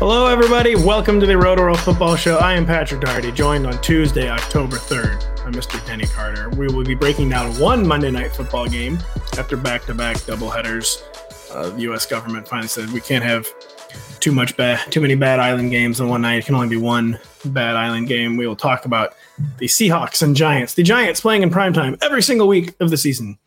Hello, everybody. Welcome to the Roto-World Football Show. I am Patrick Daugherty, joined on Tuesday, October 3rd by Mr. Denny Carter. We will be breaking down one Monday Night Football game after back-to-back doubleheaders. The U.S. government finally said we can't have too many bad island games in one night. It can only be one bad island game. We will talk about the Seahawks and Giants. The Giants playing in primetime every single week of the season,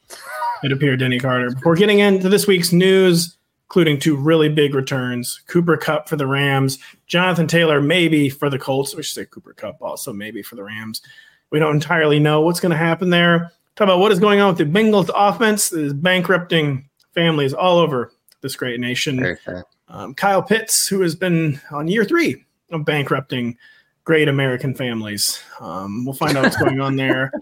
it appeared, Denny Carter. Before getting into this week's news, including two really big returns, Cooper Kupp for the Rams, Jonathan Taylor maybe for the Colts. We should say Cooper Kupp also maybe for the Rams. We don't entirely know what's going to happen there. Talk about what is going on with the Bengals offense that is bankrupting families all over this great nation. Kyle Pitts, who has been on year 3 of bankrupting great American families. We'll find out what's going on there.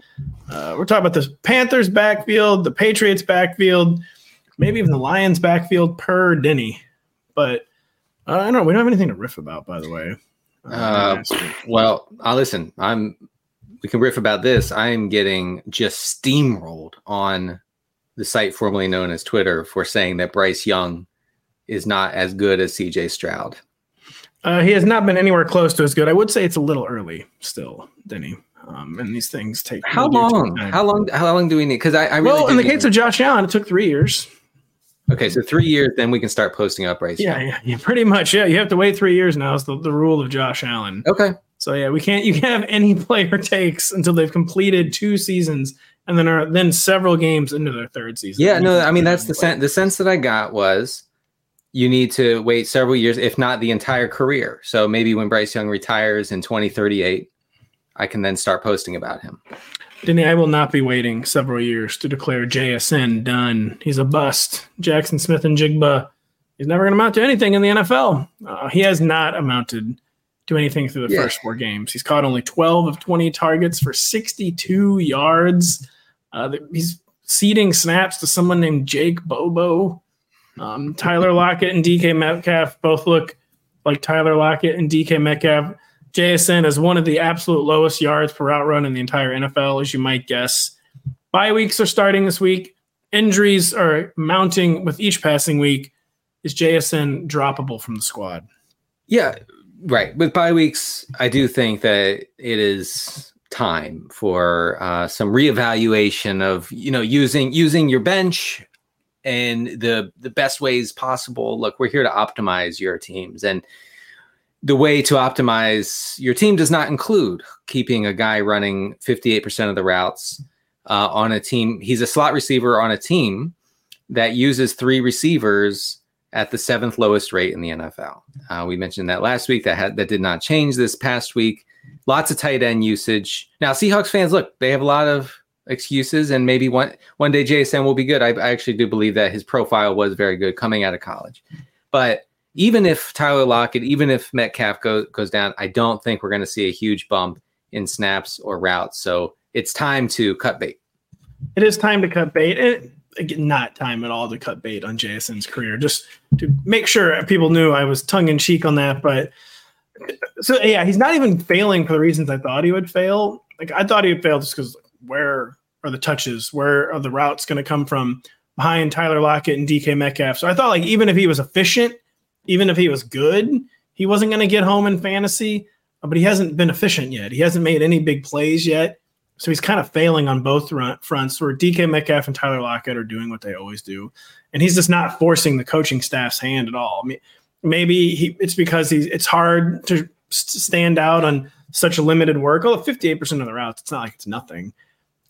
We're talking about the Panthers backfield, the Patriots backfield, maybe even the Lions backfield per Denny. But I don't know. We don't have anything to riff about, by the way. Listen, we can riff about this. I am getting just steamrolled on the site formerly known as Twitter for saying that Bryce Young is not as good as CJ Stroud. He has not been anywhere close to as good. I would say it's a little early still, Denny. And these things take How long do we need? Because I really case of Josh Allen, it took 3 years. Okay, so 3 years, then we can start posting up Bryce Young. Yeah, pretty much. Yeah, you have to wait 3 years now. It's the rule of Josh Allen. Okay. So, yeah, you can't have any player takes until they've completed 2 seasons and then are several games into their third season. Yeah, no, I mean, that's the sense that I got was you need to wait several years, if not the entire career. So maybe when Bryce Young retires in 2038, I can then start posting about him. Denny, I will not be waiting several years to declare JSN done. He's a bust. Jaxon Smith-Njigba, he's never going to amount to anything in the NFL. He has not amounted to anything through the first 4 games. He's caught only 12 of 20 targets for 62 yards. He's ceding snaps to someone named Jake Bobo. Tyler Lockett and DK Metcalf both look like Tyler Lockett and DK Metcalf. JSN is one of the absolute lowest yards per route run in the entire NFL, as you might guess. Bye weeks are starting this week. Injuries are mounting with each passing week. Is JSN droppable from the squad? Yeah. Right. With bye weeks, I do think that it is time for some reevaluation of, using your bench and the best ways possible. Look, we're here to optimize your teams. And the way to optimize your team does not include keeping a guy running 58% of the routes on a team. He's a slot receiver on a team that uses 3 receivers at the 7th lowest rate in the NFL. We mentioned that last week. That did not change this past week. Lots of tight end usage. Now, Seahawks fans, look, they have a lot of excuses, and maybe one day JSN will be good. I actually do believe that his profile was very good coming out of college. But even if Tyler Lockett, even if Metcalf goes down, I don't think we're going to see a huge bump in snaps or routes. So it's time to cut bait. It is time to cut bait. Not time at all to cut bait on JSN's career, just to make sure people knew I was tongue in cheek on that. But so, yeah, he's not even failing for the reasons I thought he would fail. Like, I thought he would fail just because where are the touches? Where are the routes going to come from behind Tyler Lockett and DK Metcalf? So I thought, like, even if he was efficient, even if he was good, he wasn't going to get home in fantasy, but he hasn't been efficient yet. He hasn't made any big plays yet. So he's kind of failing on both fronts, where DK Metcalf and Tyler Lockett are doing what they always do. And he's just not forcing the coaching staff's hand at all. I mean, maybe it's because it's hard to stand out on such a limited work. Although 58% of the routes, it's not like it's nothing.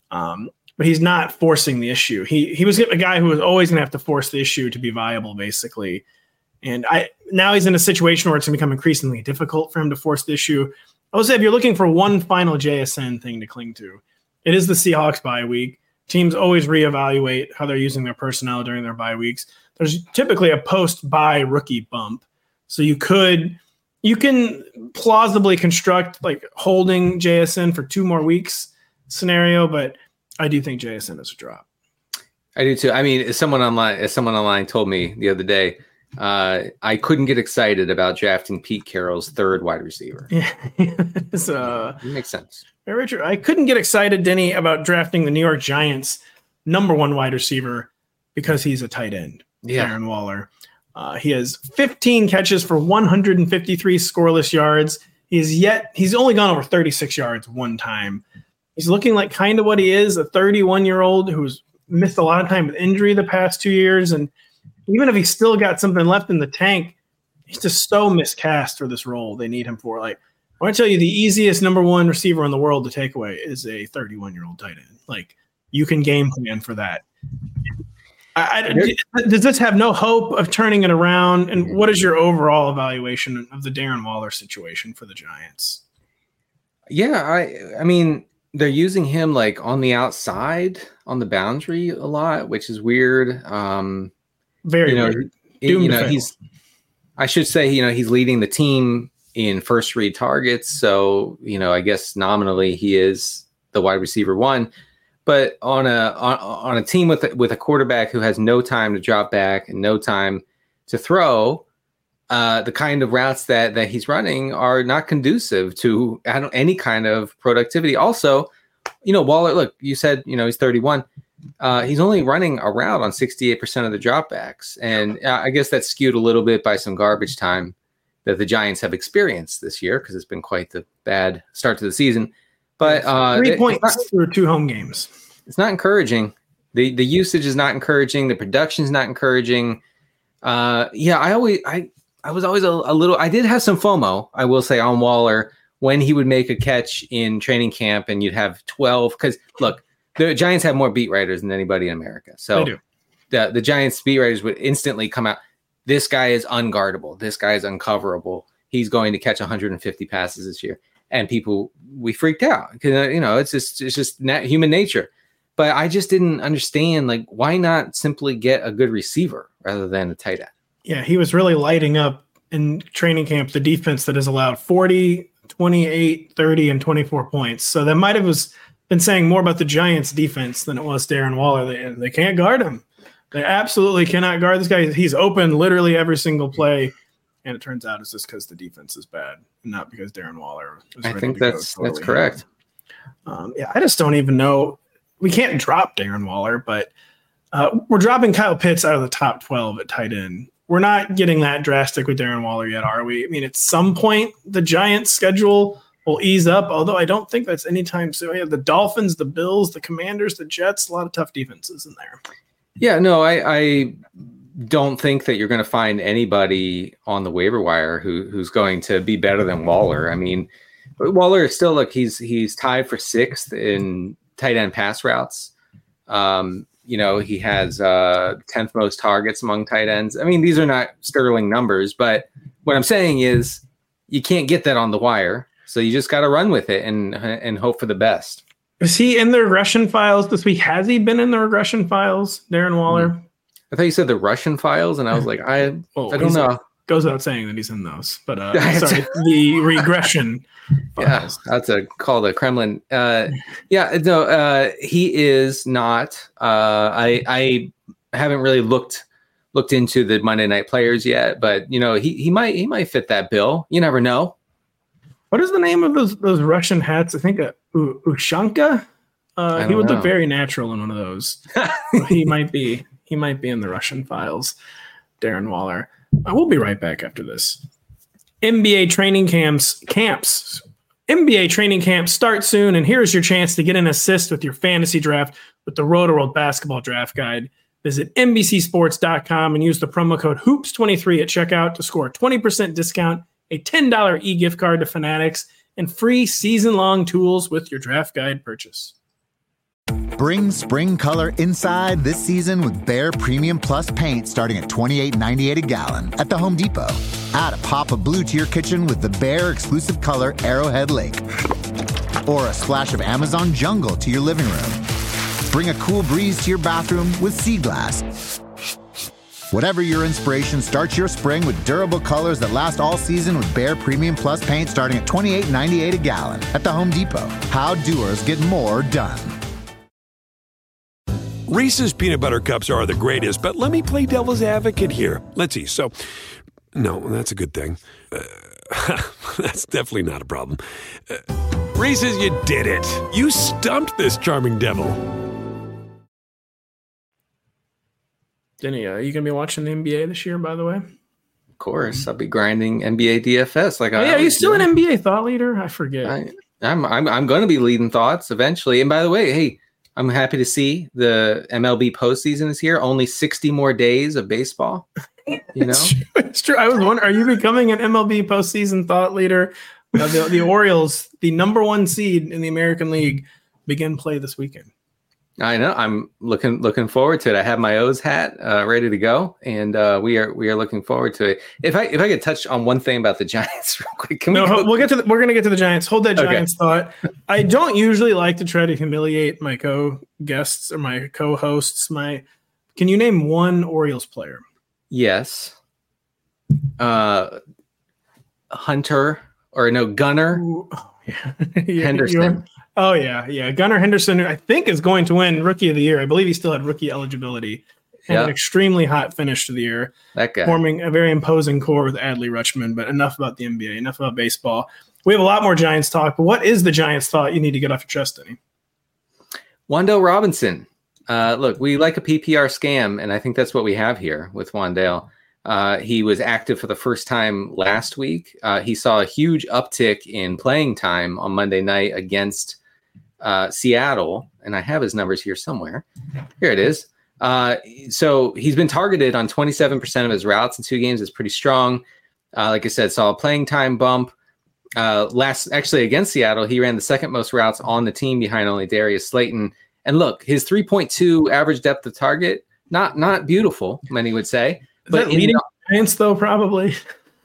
But he's not forcing the issue. He was a guy who was always going to have to force the issue to be viable, basically. And now he's in a situation where it's going to become increasingly difficult for him to force the issue. I would say if you're looking for one final JSN thing to cling to, it is the Seahawks bye week. Teams always reevaluate how they're using their personnel during their bye weeks. There's typically a post-bye rookie bump. So you can plausibly construct like holding JSN for 2 more weeks scenario, but I do think JSN is a drop. I do too. I mean, as someone online told me the other day, I couldn't get excited about drafting Pete Carroll's third wide receiver. Yeah, it makes sense. Richard, I couldn't get excited, Denny, about drafting the New York Giants' #1 wide receiver because he's a tight end, Darren Waller. He has 15 catches for 153 scoreless yards. He's only gone over 36 yards one time. He's looking like kind of what he is, a 31-year-old who's missed a lot of time with injury the past 2 years, and even if he's still got something left in the tank, he's just so miscast for this role they need him for. Like, I want to tell you, the easiest #1 receiver in the world to take away is a 31-year-old tight end. Like, you can game plan for that. Does this have no hope of turning it around? And what is your overall evaluation of the Darren Waller situation for the Giants? Yeah, I mean, they're using him like on the outside, on the boundary a lot, which is weird. Very, weird. He's leading the team in first read targets. So, I guess nominally he is the wide receiver 1, but on a team with a quarterback who has no time to drop back and no time to throw, the kind of routes that he's running are not conducive to any kind of productivity. Also, Waller, look, you said, he's 31. He's only running a route on 68% of the dropbacks. And I guess that's skewed a little bit by some garbage time that the Giants have experienced this year, because it's been quite the bad start to the season. But 3 points through 2 home games. It's not encouraging. The usage is not encouraging. The production is not encouraging. I did have some FOMO, I will say, on Waller when he would make a catch in training camp and you'd have 12. Because, look, the Giants have more beat writers than anybody in America. So the Giants beat writers would instantly come out. This guy is unguardable. This guy is uncoverable. He's going to catch 150 passes this year. And we freaked out because, it's just human nature. But I just didn't understand, like, why not simply get a good receiver rather than a tight end? Yeah, he was really lighting up in training camp the defense that has allowed 40, 28, 30, and 24 points. So that might have been saying more about the Giants defense than it was Darren Waller. They can't guard him. They absolutely cannot guard this guy. He's open literally every single play. And it turns out it's just because the defense is bad, not because Darren Waller is ready. I think that's correct. I just don't even know. We can't drop Darren Waller, but we're dropping Kyle Pitts out of the top 12 at tight end. We're not getting that drastic with Darren Waller yet, are we? I mean, at some point, the Giants' schedule will ease up, although I don't think that's anytime soon. We have the Dolphins, the Bills, the Commanders, the Jets, a lot of tough defenses in there. Yeah, no, I don't think that you're going to find anybody on the waiver wire who's going to be better than Waller. I mean, Waller is still, look, he's tied for 6th in tight end pass routes. He has 10th most targets among tight ends. I mean, these are not sterling numbers, but what I'm saying is you can't get that on the wire. So you just got to run with it and hope for the best. Is he in the regression files this week? Has he been in the regression files, Darren Waller? Mm-hmm. I thought you said the Russian files, and I was like, I don't know. Goes without saying that he's in those, but sorry, the regression files. Yeah, that's a call to Kremlin. He is not. I haven't really looked into the Monday Night Players yet, but he might fit that bill. You never know. What is the name of those Russian hats? I think Ushanka. He would look very natural in one of those. He might be in the Russian files, Darren Waller. I will be right back after this. NBA training camps NBA training camp starts soon, and here's your chance to get an assist with your fantasy draft with the Roto World Basketball Draft Guide. Visit NBCSports.com and use the promo code HOOPS23 at checkout to score a 20% discount, a $10 e-gift card to Fanatics, and free season-long tools with your draft guide purchase. Bring spring color inside this season with Behr Premium Plus paint starting at $28.98 a gallon at the Home Depot. Add a pop of blue to your kitchen with the Behr exclusive color Arrowhead Lake, or a splash of Amazon Jungle to your living room. Bring a cool breeze to your bathroom with Sea Glass. Whatever your inspiration, start your spring with durable colors that last all season with Behr Premium Plus paint starting at $28.98 a gallon at the Home Depot. How doers get more done. Reese's Peanut Butter Cups are the greatest, but let me play devil's advocate here. Let's see. So, no, that's a good thing. That's definitely not a problem. Reese's, you did it. You stumped this charming devil. Denny, are you going to be watching the NBA this year, by the way? Of course. I'll be grinding NBA DFS. Are you still an NBA thought leader? I forget. I'm going to be leading thoughts eventually. And by the way, hey, I'm happy to see the MLB postseason is here. Only 60 more days of baseball. You know, it's true. I was wondering, are you becoming an MLB postseason thought leader? The Orioles, the number one seed in the American League, begin play this weekend. I know. I'm looking forward to it. I have my O's hat ready to go, and we are looking forward to it. If I could touch on one thing about the Giants real quick, we're going to get to the Giants. Hold that Giants thought. I don't usually like to try to humiliate my co-guests or my co-hosts. Can you name one Orioles player? Yes, Gunnar. Ooh, yeah. Henderson. Gunnar Henderson, I think, is going to win Rookie of the Year. I believe he still had rookie eligibility. And an extremely hot finish to the year. That guy. Forming a very imposing core with Adley Rutschman. But enough about the NBA, enough about baseball. We have a lot more Giants talk. But what is the Giants thought you need to get off your chest, Denny? Wan'Dale Robinson. Look, we like a PPR scam, and I think that's what we have here with Wan'Dale. He was active for the first time last week. He saw a huge uptick in playing time on Monday night against Seattle, and I have his numbers here somewhere. Here it is. So he's been targeted on 27% of his routes in two games. It's pretty strong. Like I said, saw a playing time bump. Actually against Seattle, he ran the second most routes on the team behind only Darius Slayton. And look, his 3.2 average depth of target, not beautiful, many would say. But leading the Giants, though, probably.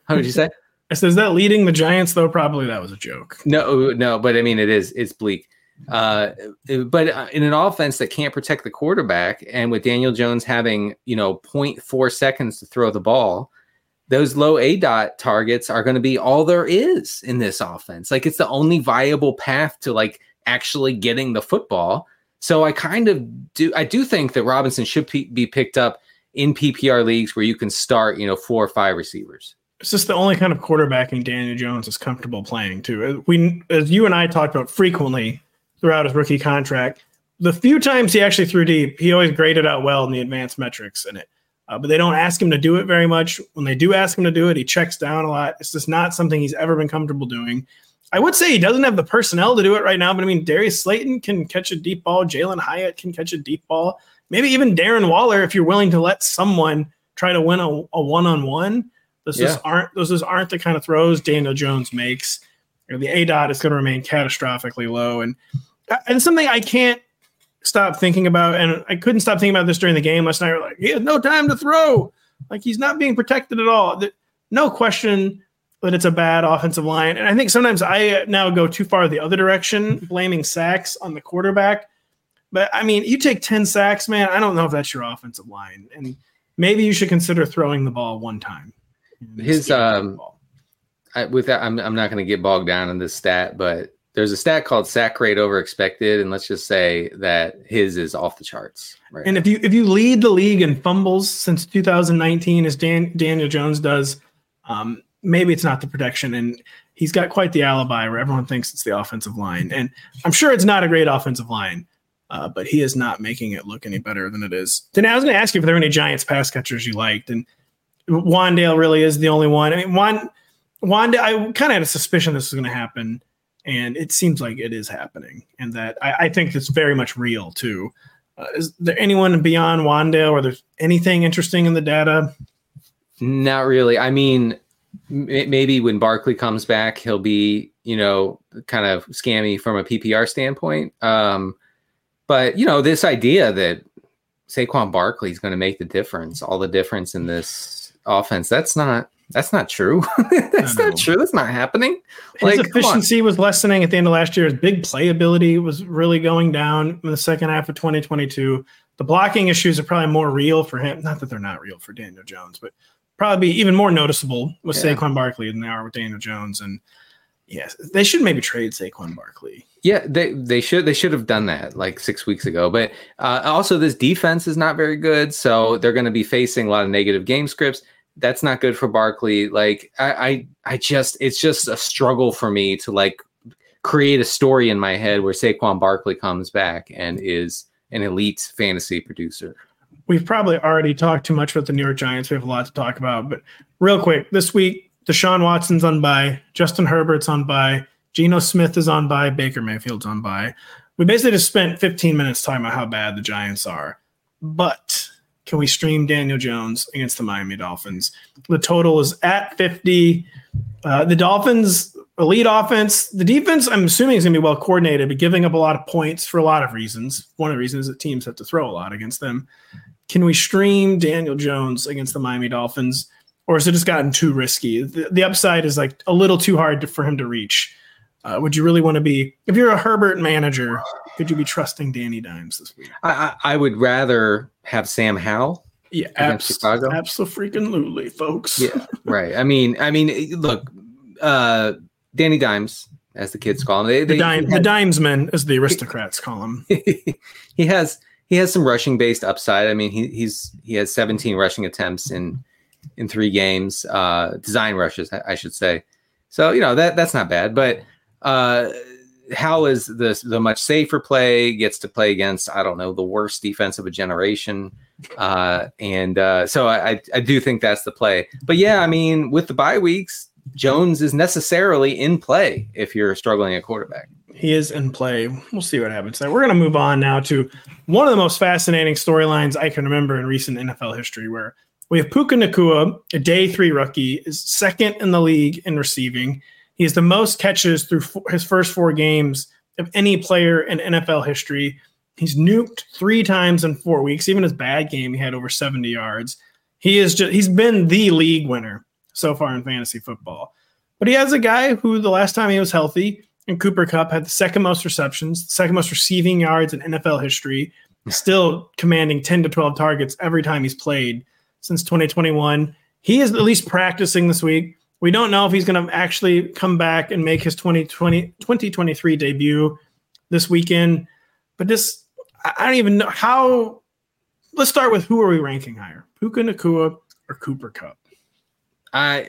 How did you say? I said, is that leading the Giants, though? Probably that was a joke. No, but I mean, it's bleak. But in an offense that can't protect the quarterback, and with Daniel Jones having 0.4 seconds to throw the ball, those low ADOT targets are going to be all there is in this offense. Like, it's the only viable path to actually getting the football. So I kind of do. I do think that Robinson should be picked up in PPR leagues where you can start, 4 or 5 receivers. It's just the only kind of quarterbacking Daniel Jones is comfortable playing too. As you and I talked about frequently throughout his rookie contract, the few times he actually threw deep, he always graded out well in the advanced metrics in it. But they don't ask him to do it very much. When they do ask him to do it, he checks down a lot. It's just not something he's ever been comfortable doing. I would say he doesn't have the personnel to do it right now, but I mean, Darius Slayton can catch a deep ball. Jalen Hyatt can catch a deep ball. Maybe even Darren Waller, if you're willing to let someone try to win a one-on-one. Those aren't the kind of throws Daniel Jones makes. The ADOT is going to remain catastrophically low. And something I can't stop thinking about, and I couldn't stop thinking about this during the game last night. We're like, he has no time to throw. He's not being protected at all. No question that it's a bad offensive line. And I think sometimes I now go too far the other direction, blaming sacks on the quarterback. But, I mean, you take 10 sacks, man, I don't know if that's your offensive line. And maybe you should consider throwing the ball one time. His I'm not going to get bogged down in this stat, but there's a stat called sack rate over expected, and let's just say that his is off the charts. Right and now. If you lead the league in fumbles since 2019, as Daniel Jones does, maybe it's not the protection, and he's got quite the alibi where everyone thinks it's the offensive line. And I'm sure it's not a great offensive line. But he is not making it look any better than it is. Then I was going to ask you if there were any Giants pass catchers you liked, and Wan'Dale really is the only one. I mean, Wan'Dale, I kind of had a suspicion this was going to happen. And it seems like it is happening, and that I think that's very much real too. Is there anyone beyond Wan'Dale, or there's anything interesting in the data? Not really. I mean, maybe when Barkley comes back, he'll be, you know, kind of scammy from a PPR standpoint. But you know, this idea that Saquon Barkley is going to make the difference, all the difference in this offense, that's not true. That's not true. That's not happening. His efficiency was lessening at the end of last year. His big playability was really going down in the second half of 2022. The blocking issues are probably more real for him. Not that they're not real for Daniel Jones, but probably even more noticeable with Saquon Barkley than they are with Daniel Jones. And yes, they should maybe trade Saquon Barkley. Yeah, they should have done that like 6 weeks ago. But also this defense is not very good, so they're going to be facing a lot of negative game scripts. That's not good for Barkley. Like I just, it's just a struggle for me to like create a story in my head where Saquon Barkley comes back and is an elite fantasy producer. We've probably already talked too much about the New York Giants. We have a lot to talk about, but real quick this week, Deshaun Watson's on bye. Justin Herbert's on bye. Geno Smith is on bye. Baker Mayfield's on bye. We basically just spent 15 minutes talking about how bad the Giants are, but can we stream Daniel Jones against the Miami Dolphins? The total is at 50. The Dolphins, elite offense. The defense, I'm assuming, is going to be well coordinated, but giving up a lot of points for a lot of reasons. One of the reasons is that teams have to throw a lot against them. Can we stream Daniel Jones against the Miami Dolphins, or has it just gotten too risky? The upside is like a little too hard for him to reach. Would you really want to be, if you're a Herbert manager, could you be trusting Danny Dimes this week? I would rather have Sam Howell. Yeah, absolutely, folks. Yeah, right. I mean, look, Danny Dimes, as the kids call him, the Dimesmen, as the aristocrats call him. He has some rushing based upside. I mean, he has 17 rushing attempts in 3 games, design rushes, I should say. So you know that's not bad, but. Howell is the much safer play, gets to play against, I don't know, the worst defense of a generation. So I do think that's the play. But yeah, I mean, with the bye weeks, Jones is necessarily in play if you're struggling at quarterback. He is in play. We'll see what happens. We're going to move on now to one of the most fascinating storylines I can remember in recent NFL history, where we have Puka Nacua, a day 3 rookie, is second in the league in receiving. He has the most catches through his first 4 games of any player in NFL history. He's nuked 3 times in 4 weeks. Even his bad game, he had over 70 yards. He's been the league winner so far in fantasy football. But he has a guy who the last time he was healthy, and Cooper Kupp, had the second most receptions, second most receiving yards in NFL history, still commanding 10 to 12 targets every time he's played since 2021. He is at least practicing this week. We don't know if he's going to actually come back and make his 2023 debut this weekend. But this, I don't even know how. Let's start with, who are we ranking higher, Puka Nacua or Cooper Kupp? I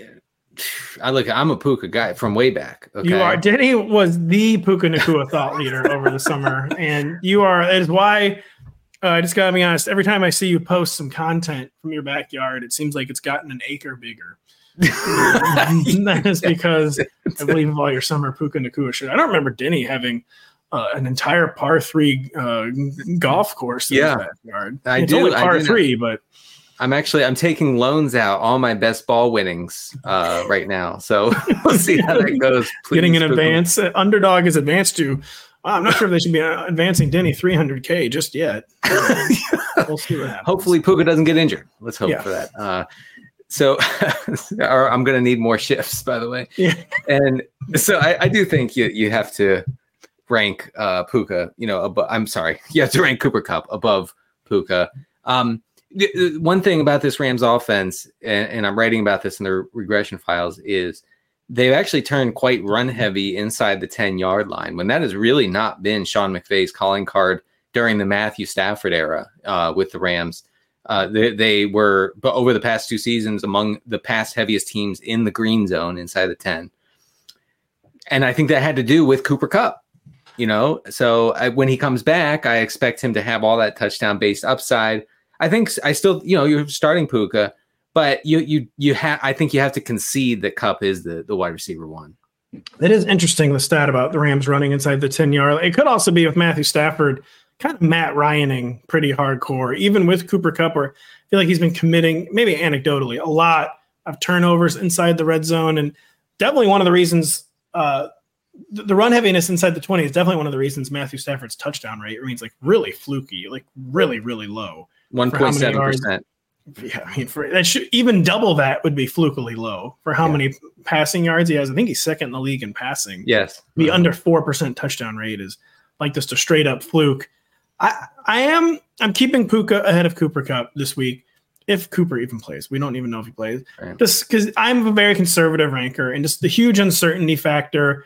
look, I'm a Puka guy from way back. Okay? You are. Denny was the Puka Nacua thought leader over the summer. And you are, that is why, I just got to be honest, every time I see you post some content from your backyard, it seems like it's gotten an acre bigger. That is because I believe of all your summer Puka Nacua shit. I don't remember Denny having an entire par 3 golf course in his backyard. It's only par 3, but I'm taking loans out all my best ball winnings right now. So we'll see how that goes. Please, getting an advance. Underdog is advanced to. I'm not sure if they should be advancing Denny 300K just yet. We'll see what happens. Hopefully Puka doesn't get injured. Let's hope for that. So I'm going to need more shifts, by the way. Yeah. And so I do think you have to rank Puka, you know, you have to rank Cooper Kupp above Puka. One thing about this Rams offense, and I'm writing about this in the regression files, is they've actually turned quite run heavy inside the 10-yard line, when that has really not been Sean McVay's calling card during the Matthew Stafford era with the Rams. They were, but over the past 2 seasons, among the past heaviest teams in the green zone inside the 10. And I think that had to do with Cooper Kupp, you know? So when he comes back, I expect him to have all that touchdown-based upside. I think I still, you know, you're starting Puka, but I think you have to concede that Kupp is the wide receiver 1. That is interesting, the stat about the Rams running inside the 10-yard. It could also be with Matthew Stafford kind of Matt Ryaning pretty hardcore, even with Cooper Kupp, where I feel like he's been committing, maybe anecdotally, a lot of turnovers inside the red zone. And definitely one of the reasons the run heaviness inside the 20 is definitely one of the reasons Matthew Stafford's touchdown rate remains like really fluky, like really low. 1.7%. Yeah, I mean, that should even double that would be flukily low for how many passing yards he has. I think he's second in the league in passing. Yes. The under 4% touchdown rate is like just a straight up fluke. I'm keeping Puka ahead of Cooper Kupp this week. If Cooper even plays, we don't even know if he plays. Right. Just because I'm a very conservative ranker and just the huge uncertainty factor.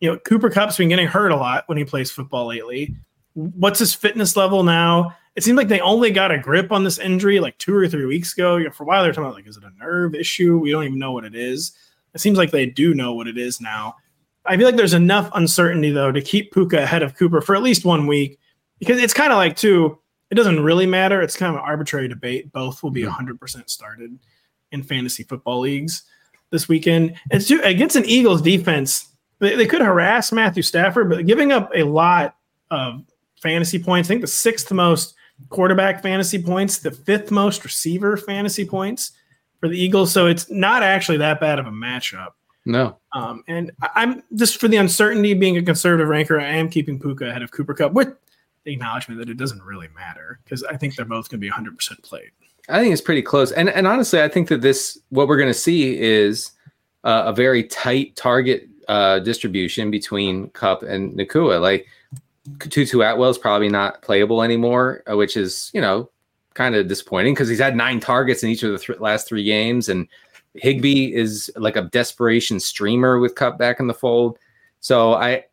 You know, Cooper Kupp's been getting hurt a lot when he plays football lately. What's his fitness level now? It seemed like they only got a grip on this injury like 2 or 3 weeks ago. You know, for a while, they're talking about, like, is it a nerve issue? We don't even know what it is. It seems like they do know what it is now. I feel like there's enough uncertainty, though, to keep Puka ahead of Cooper for at least 1 week, because it's kind of like, too, it doesn't really matter. It's kind of an arbitrary debate. Both will be 100% started in fantasy football leagues this weekend. It's against an Eagles defense. They could harass Matthew Stafford, but giving up a lot of fantasy points. I think the 6th most quarterback fantasy points, the 5th most receiver fantasy points for the Eagles. So it's not actually that bad of a matchup. No. And I'm just, for the uncertainty being a conservative ranker, I am keeping Puka ahead of Cooper Kupp with the acknowledgement that it doesn't really matter, because I think they're both going to be 100% played. I think it's pretty close. And honestly, I think that this, what we're going to see is a very tight target distribution between Kupp and Nacua. Like, Tutu Atwell is probably not playable anymore, which is, you know, kind of disappointing because he's had 9 targets in each of the last 3 games. And Higbee is like a desperation streamer with Kupp back in the fold. So I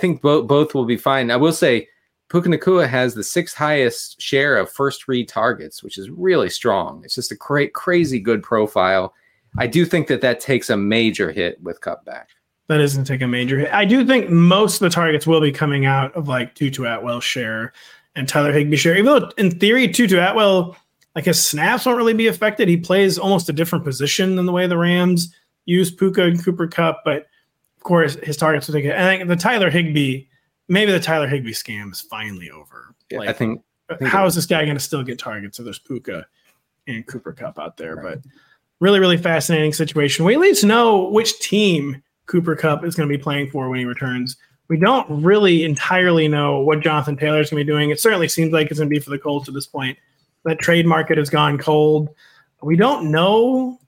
think both will be fine. I will say Puka Nacua has the 6th highest share of first read targets, which is really strong. It's just a crazy good profile. I do think that takes a major hit with Kupp back. That doesn't take a major hit. I do think most of the targets will be coming out of like Tutu Atwell's share and Tyler Higbee's share. Even though in theory, Tutu Atwell, like his snaps won't really be affected. He plays almost a different position than the way the Rams use Puka and Cooper Kupp. But of course, his targets will take it. I think the Tyler Higbee scam is finally over. Yeah, like, I think how is this guy going to still get targets if there's Puka and Cooper Kupp out there? Right. But really, really fascinating situation. We at least know which team Cooper Kupp is going to be playing for when he returns. We don't really entirely know what Jonathan Taylor is going to be doing. It certainly seems like it's going to be for the Colts at this point. That trade market has gone cold. We don't know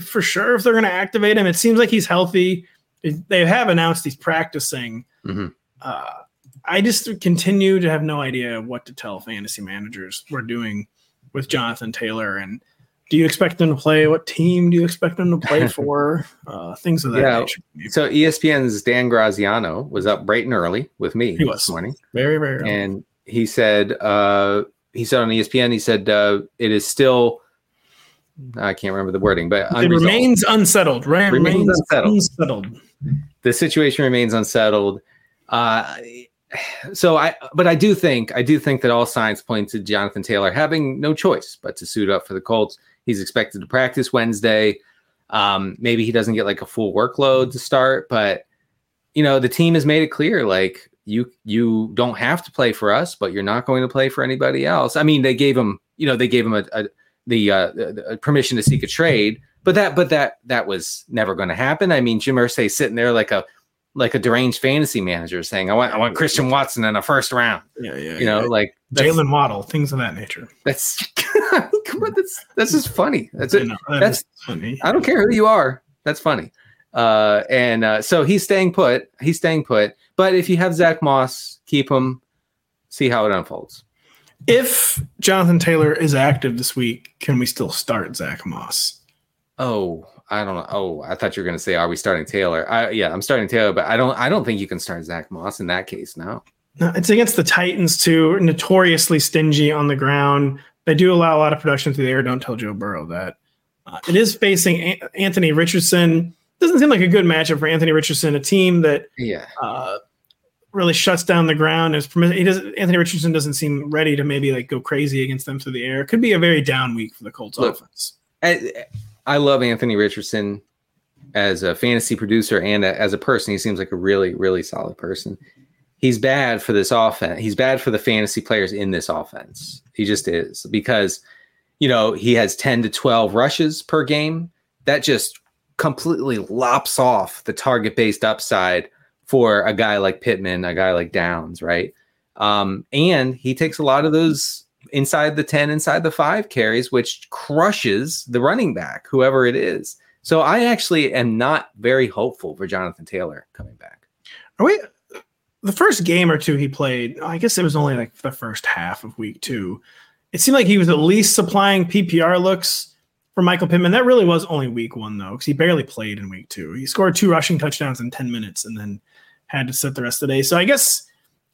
for sure if they're going to activate him. It seems like he's healthy. They have announced he's practicing. Mm-hmm. I just continue to have no idea what to tell fantasy managers we're doing with Jonathan Taylor. And do you expect them to play? What team do you expect them to play for? Things of that nature. So ESPN's Dan Graziano was up bright and early with me this morning. Very, very early. And he said on ESPN, it is still, I can't remember the wording, but unresolved. It remains unsettled. Remains unsettled. The situation remains unsettled. I do think that all signs point to Jonathan Taylor having no choice but to suit up for the Colts. He's expected to practice Wednesday. Maybe he doesn't get like a full workload to start, but you know, the team has made it clear, like you don't have to play for us, but you're not going to play for anybody else. I mean, they gave him the permission to seek a trade, but that was never going to happen. I mean, Jim Irsay sitting there like a deranged fantasy manager saying, I want Christian Watson in a first round. Like Jalen Waddle, things of that nature. That's just funny. That's it. That's funny. I don't care who you are. That's funny. So he's staying put. But if you have Zach Moss, keep him, see how it unfolds. If Jonathan Taylor is active this week, can we still start Zach Moss? Oh, I don't know. Oh, I thought you were going to say, are we starting Taylor? I'm starting Taylor, but I don't think you can start Zach Moss in that case. No, it's against the Titans too. Notoriously stingy on the ground. They do allow a lot of production through the air. Don't tell Joe Burrow that. It is facing Anthony Richardson. Doesn't seem like a good matchup for Anthony Richardson, a team that really shuts down the ground. Anthony Richardson doesn't seem ready to maybe like go crazy against them through the air. It could be a very down week for the Colts offense. I love Anthony Richardson. as a fantasy producer and as a person. He seems like a really, really solid person. He's bad for this offense. He's bad for the fantasy players in this offense. He just is, because, you know, he has 10 to 12 rushes per game. That just completely lops off the target-based upside for a guy like Pittman, a guy like Downs, right? And he takes a lot of those inside the 10, inside the 5 carries, which crushes the running back, whoever it is. So I actually am not very hopeful for Jonathan Taylor coming back. Are we... The first game or two he played, I guess it was only like the first half of week 2. It seemed like he was at least supplying PPR looks for Michael Pittman. That really was only week 1, though, because he barely played in week 2. He scored 2 rushing touchdowns in 10 minutes and then had to sit the rest of the day. So I guess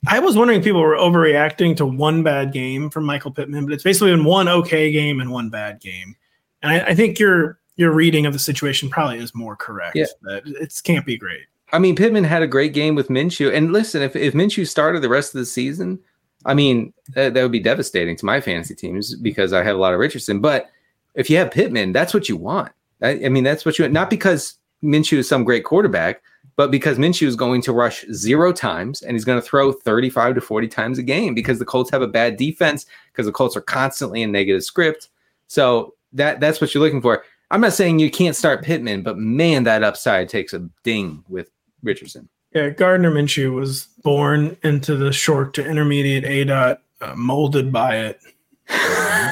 I was wondering if people were overreacting to one bad game from Michael Pittman, but it's basically been one okay game and one bad game. And I think your reading of the situation probably is more correct. Yeah. That it can't be great. I mean, Pittman had a great game with Minshew. And listen, if Minshew started the rest of the season, I mean, that would be devastating to my fantasy teams because I have a lot of Richardson. But if you have Pittman, that's what you want. I mean, that's what you want. Not because Minshew is some great quarterback, but because Minshew is going to rush 0 times and he's going to throw 35 to 40 times a game because the Colts have a bad defense, because the Colts are constantly in negative script. So that's what you're looking for. I'm not saying you can't start Pittman, but man, that upside takes a ding with Richardson. Yeah, Gardner Minshew was born into the short to intermediate ADOT, molded by it. Can't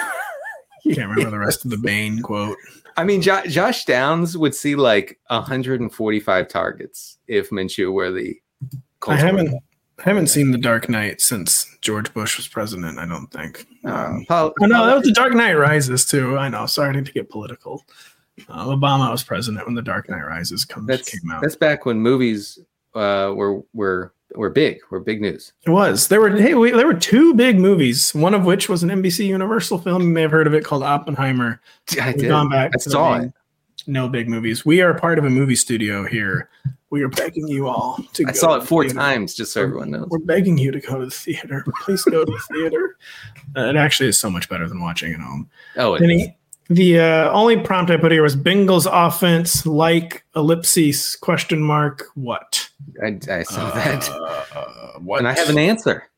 remember the rest of the Bane quote. I mean, Josh Downs would see like 145 targets if Minshew were the Colts. I haven't seen The Dark Knight since George Bush was president, I don't think. No, that was The Dark Knight Rises, too. I know, sorry to get political. Obama was president when The Dark Knight Rises came out. That's back when movies were big. Were big news. It was. There were 2 big movies. One of which was an NBC Universal film. You may have heard of it, called Oppenheimer. I saw it. No big movies. We are part of a movie studio here. We are begging you all to go. I saw it 4 times, just so everyone knows. We're begging you to go to the theater. Please go to the theater. It actually is so much better than watching at home. Oh, it is. The only prompt I put here was Bengals offense, like ellipses, question mark, what? I saw that. What? And I have an answer.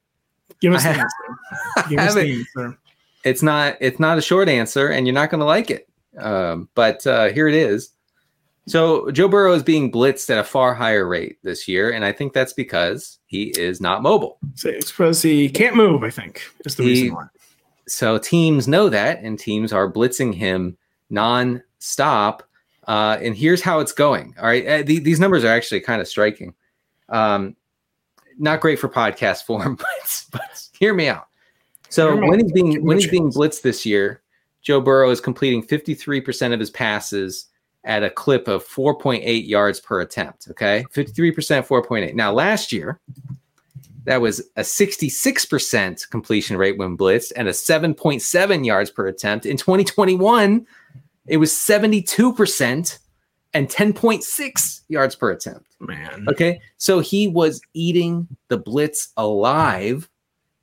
Give us an answer. Give us the answer. It's not a short answer, and you're not going to like it. But here it is. So Joe Burrow is being blitzed at a far higher rate this year, and I think that's because he is not mobile. So it's because he can't move, I think, is the reason why. So teams know that, and teams are blitzing him nonstop. And here's how it's going. All right. These numbers are actually kind of striking. Not great for podcast form, but hear me out. So when he's being blitzed this year, Joe Burrow is completing 53% of his passes at a clip of 4.8 yards per attempt. Okay. 53%, 4.8. Now last year, that was a 66% completion rate when blitzed and a 7.7 yards per attempt. In 2021, it was 72% and 10.6 yards per attempt. Man. Okay. So he was eating the blitz alive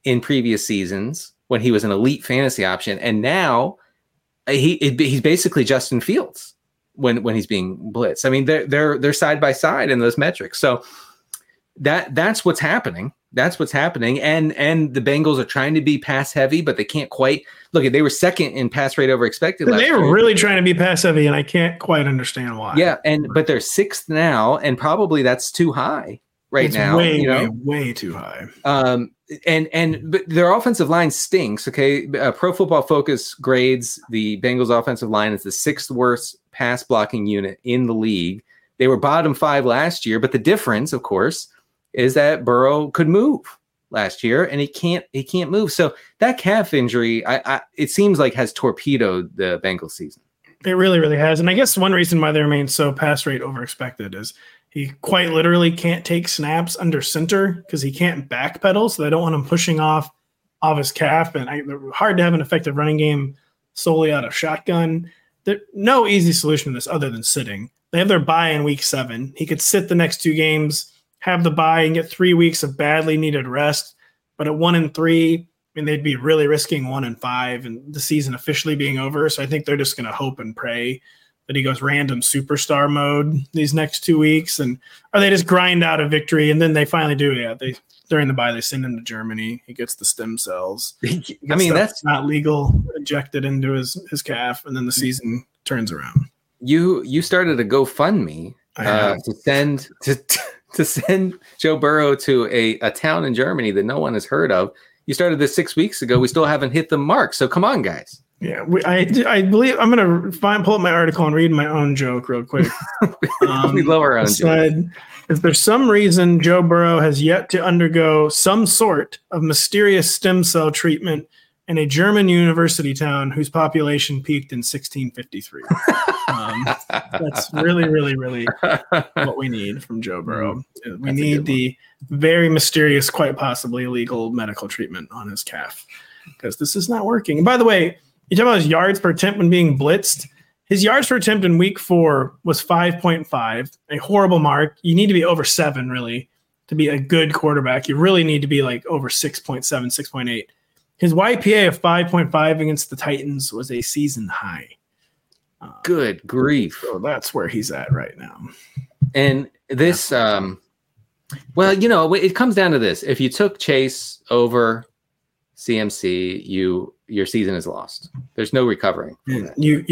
in previous seasons when he was an elite fantasy option. And now he's basically Justin Fields when he's being blitzed. I mean, they're side by side in those metrics. So that's what's happening. That's what's happening. And the Bengals are trying to be pass heavy, but they can't quite. Look, they were second in pass rate over expected last year. They were really trying to be pass heavy, and I can't quite understand why. Yeah, but they're 6th now, and probably that's too high right now. Way too high. But their offensive line stinks, okay? Pro Football Focus grades the Bengals offensive line as the 6th worst pass blocking unit in the league. They were bottom 5 last year, but the difference, of course, is that Burrow could move last year, and he can't move. So that calf injury, it seems like, has torpedoed the Bengals season. It really, really has. And I guess one reason why they remain so pass rate over expected is he quite literally can't take snaps under center because he can't backpedal. So they don't want him pushing off his calf. And hard to have an effective running game solely out of shotgun. There's no easy solution to this other than sitting. They have their bye in week 7. He could sit the next 2 games, have the bye, and get 3 weeks of badly needed rest. But at 1-3, I mean, they'd be really risking 1-5 and the season officially being over. So I think they're just going to hope and pray that he goes random superstar mode these next 2 weeks, and or they just grind out a victory, and then they finally do. Yeah, they during the bye they send him to Germany. He gets the stem cells. I mean, that's not legal. Injected into his calf, and then the season turns around. You started a GoFundMe to send Joe Burrow to a town in Germany that no one has heard of. You started this 6 weeks ago. We still haven't hit the mark. So come on, guys. Yeah, I believe I'm going to pull up my article and read my own joke real quick. We love our own joke. If there's some reason Joe Burrow has yet to undergo some sort of mysterious stem cell treatment in a German university town whose population peaked in 1653. That's really, really, really what we need from Joe Burrow. We need the very mysterious, quite possibly illegal medical treatment on his calf, because this is not working. And by the way, you talk about his yards per attempt when being blitzed. His yards per attempt in week 4 was 5.5, a horrible mark. You need to be over 7, really, to be a good quarterback. You really need to be like over 6.7, 6.8. His YPA of 5.5 against the Titans was a season high. Good grief. So that's where he's at right now. And this, well, you know, it comes down to this. If you took Chase over CMC, your season is lost. There's no recovering. You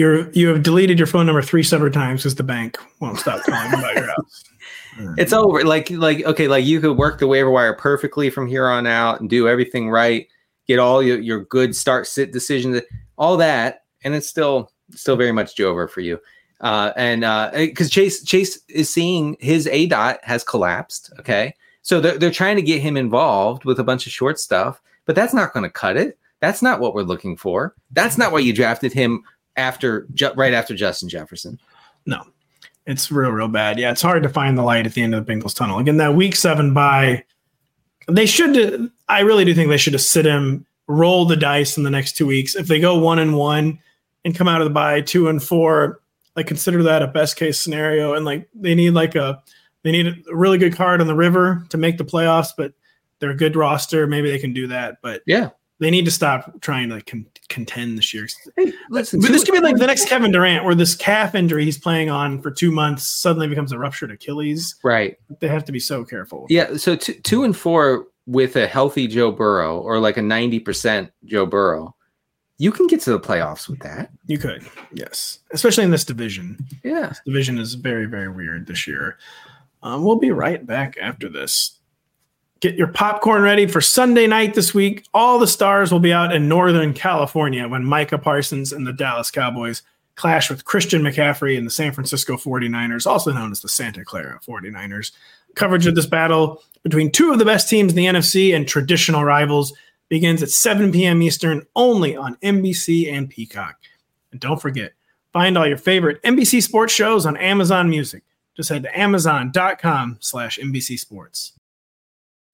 have deleted your phone number 3 separate times because the bank won't stop calling about your house. It's over. Like you could work the waiver wire perfectly from here on out and do everything right. Get all your good start sit decisions, all that, and it's still very much Joe Burrow for you. And because Chase is seeing his ADOT has collapsed. Okay, so they're trying to get him involved with a bunch of short stuff, but that's not going to cut it. That's not what we're looking for. That's not why you drafted him right after Justin Jefferson. No, it's real, real bad. Yeah, it's hard to find the light at the end of the Bengals tunnel. Again, that week 7 bye. They should. I really do think they should just sit him, roll the dice in the next 2 weeks. If they go 1-1 and come out of the bye 2-4, like consider that a best case scenario. And like they need a really good card on the river to make the playoffs. But they're a good roster. Maybe they can do that. But yeah, they need to stop trying to contend this year. Hey, listen, but this could be like the next Kevin Durant, where this calf injury he's playing on for 2 months suddenly becomes a ruptured Achilles. Right. They have to be so careful. Yeah. So 2-4 with a healthy Joe Burrow, or like a 90% Joe Burrow, you can get to the playoffs with that. You could. Yes. Especially in this division. Yeah. This division is very, very weird this year. We'll be right back after this. Get your popcorn ready for Sunday night this week. All the stars will be out in Northern California when Micah Parsons and the Dallas Cowboys clash with Christian McCaffrey and the San Francisco 49ers, also known as the Santa Clara 49ers. Coverage of this battle between two of the best teams in the NFC and traditional rivals begins at 7 p.m. Eastern, only on NBC and Peacock. And don't forget, find all your favorite NBC Sports shows on Amazon Music. Just head to amazon.com/NBC Sports.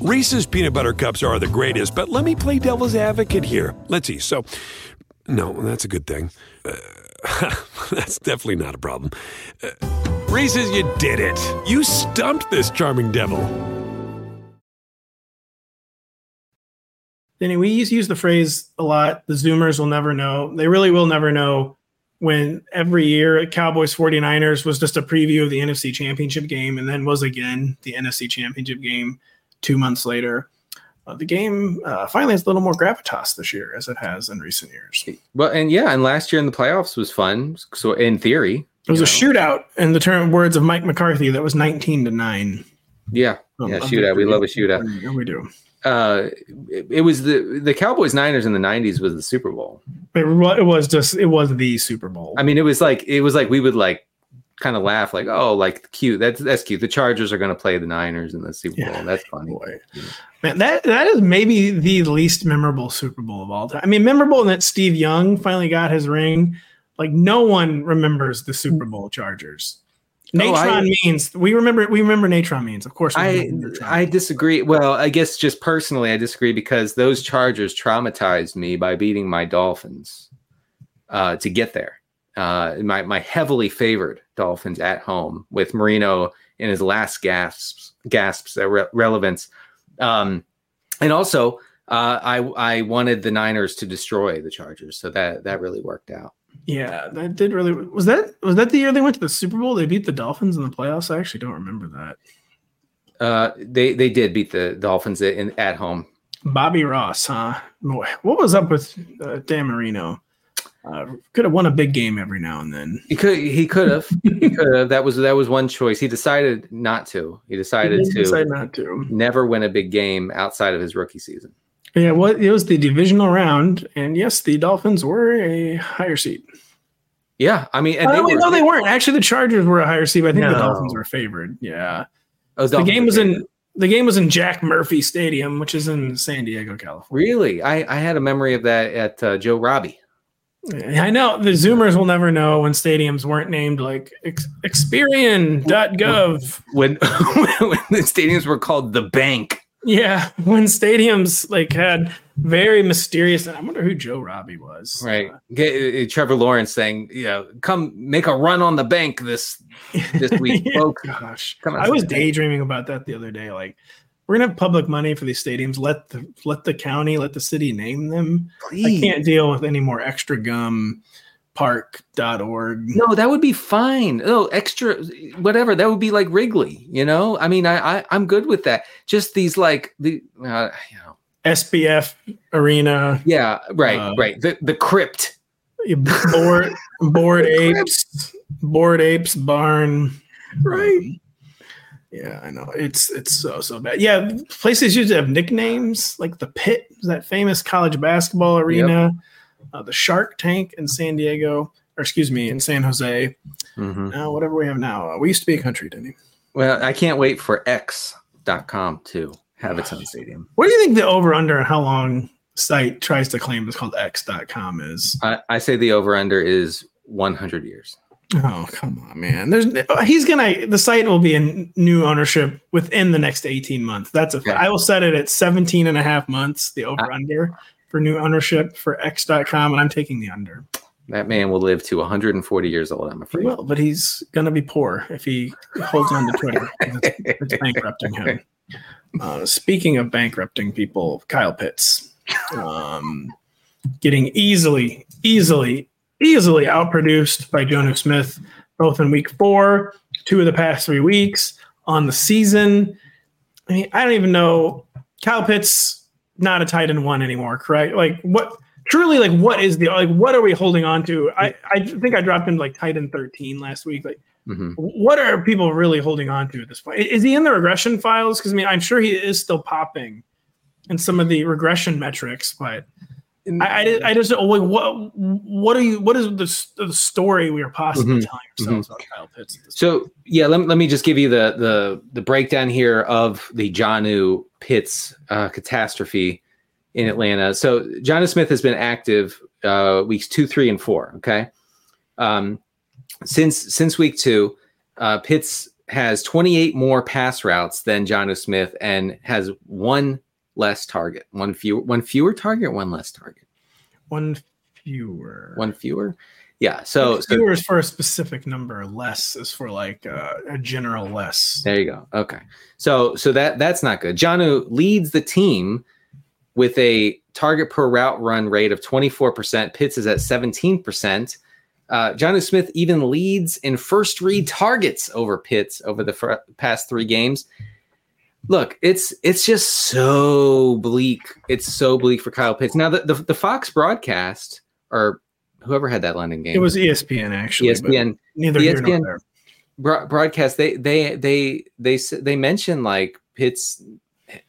Reese's Peanut Butter Cups are the greatest, but let me play devil's advocate here. Let's see. So, no, that's a good thing. That's definitely not a problem. Reese's, you did it. You stumped this charming devil. Denny, we use the phrase a lot, the Zoomers will never know. They really will never know when every year Cowboys 49ers was just a preview of the NFC Championship game and then was again the NFC Championship game 2 months later. The game finally has a little more gravitas this year, as it has in recent years. Well, and yeah, and last year in the playoffs was fun. So in theory, it was a shootout, in the term words of Mike McCarthy, that was 19-9. Yeah, shootout. We love a shootout. Yeah, we do. It was the Cowboys Niners in the 90s was the Super Bowl. It was the Super Bowl. I mean, it was like we would like kind of laugh like, oh, like cute. That's cute. The Chargers are going to play the Niners in the Super Bowl. That's funny. Boy. Man, that is maybe the least memorable Super Bowl of all time. I mean, memorable in that Steve Young finally got his ring, Like, no one remembers the Super Bowl Chargers. We remember Natron Means. Of course, I disagree. Well, I guess just personally, I disagree because those Chargers traumatized me by beating my Dolphins to get there. My heavily favored Dolphins at home with Marino in his last gasps at relevance. And also, I wanted the Niners to destroy the Chargers, so that really worked out. Yeah, that did really. Was that the year they went to the Super Bowl? They beat the Dolphins in the playoffs. I actually don't remember that. They did beat the Dolphins at home. Bobby Ross, huh? Boy, what was up with Dan Marino? Could have won a big game every now and then. He could have. That was one choice. He decided not to. He decided to never win a big game outside of his rookie season. Yeah, well, it was the divisional round, and yes, the Dolphins were a higher seed. Yeah, I mean... they weren't. Actually, the Chargers were a higher seed, but I think the Dolphins were favored. Yeah. The game was in Jack Murphy Stadium, which is in San Diego, California. Really? I had a memory of that at Joe Robbie. I know. The Zoomers will never know when stadiums weren't named like Experian.gov. When the stadiums were called The Bank. Yeah, when stadiums like had very mysterious. I wonder who Joe Robbie was. Right, Trevor Lawrence saying, come make a run on the bank this week." Yeah, oh gosh, I was daydreaming about that the other day. Like, we're gonna have public money for these stadiums. Let the county, let the city name them. Please. I can't deal with any more extra gum. Park.org. No, that would be fine. Oh, extra, whatever. That would be like Wrigley, you know? I mean, I'm good with that. Just these like SBF Arena. Yeah, right. The Crypt. Bored Apes. Bored Apes Barn. Right. Yeah, I know. It's so bad. Yeah, places used to have nicknames like the Pit, that famous college basketball arena. Yep. The Shark Tank in San Diego, or excuse me, in San Jose. Mm-hmm. Now, whatever we have now. We used to be a country, didn't we? Well, I can't wait for X.com to have its own stadium. What do you think the over-under and how long site tries to claim it's called X.com is? I say the over-under is 100 years. Oh, come on, man. The site will be in new ownership within the next 18 months. I will set it at 17 and a half months, the over-under. For new ownership for X.com, and I'm taking the under. That man will live to 140 years old, I'm afraid. He will, but he's going to be poor if he holds on to Twitter. It's bankrupting him. Speaking of bankrupting people, Kyle Pitts. Getting easily outproduced by Jonnu Smith, both in week 4, 2 of the past 3 weeks, on the season. I mean, I don't even know. Kyle Pitts... not a tight end 1 anymore, correct? Like what are we holding on to? I think I dropped him like tight end 13 last week. Like What are people really holding on to at this point? Is he in the regression files? Because I mean, I'm sure he is still popping in some of the regression metrics, but I just like what is the story we are possibly telling ourselves about Kyle Pitts? So yeah, let me just give you the breakdown here of the Jonnu Pitts catastrophe in Atlanta. So Jonnu Smith has been active weeks 2, 3, and 4. Okay, since week 2, Pitts has 28 more pass routes than Jonnu Smith and has one fewer target. Yeah. So fewer is for a specific number. Less is for like a general less. There you go. Okay. So that's not good. Jonnu leads the team with a target per route run rate of 24%. Pitts is at 17%. Jonnu Smith even leads in first read targets over Pitts over the past 3 games. Look, it's just so bleak. It's so bleak for Kyle Pitts. Now, the Fox broadcast, or whoever had that London game. It was ESPN, actually. ESPN. Neither here nor there. Broadcast, they mentioned, like, Pitts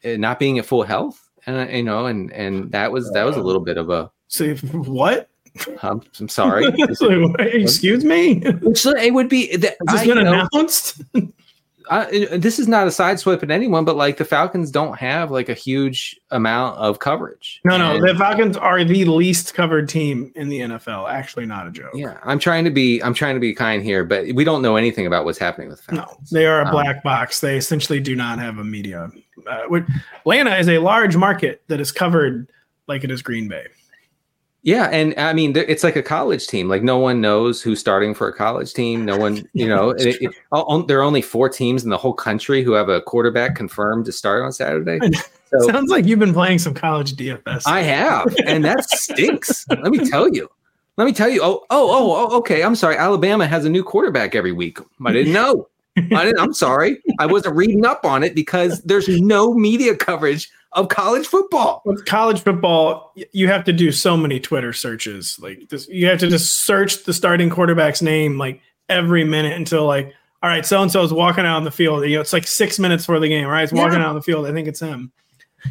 not being at full health, and that was a little bit of a... So, what? I'm sorry. Excuse me? It would be... Has this been announced? this is not a sideswipe at anyone, but like the Falcons don't have like a huge amount of coverage. No, the Falcons are the least covered team in the NFL. Actually, not a joke. Yeah, I'm trying to be kind here, but we don't know anything about what's happening with the Falcons. No, they are a black box. They essentially do not have a media. Atlanta is a large market that is covered like it is Green Bay. Yeah, and I mean, it's like a college team. Like, no one knows who's starting for a college team. No one, you know, there are only 4 teams in the whole country who have a quarterback confirmed to start on Saturday. So, sounds like you've been playing some college DFS. I have, and that stinks. Let me tell you. Oh, okay. I'm sorry. Alabama has a new quarterback every week. I didn't know. I'm sorry. I wasn't reading up on it because there's no media coverage of college football. With college football, you have to do so many Twitter searches. Like this, you have to just search the starting quarterback's name like every minute until like, all right, so-and-so is walking out on the field. You know, it's like 6 minutes before the game, right? It's walking out on the field. I think it's him.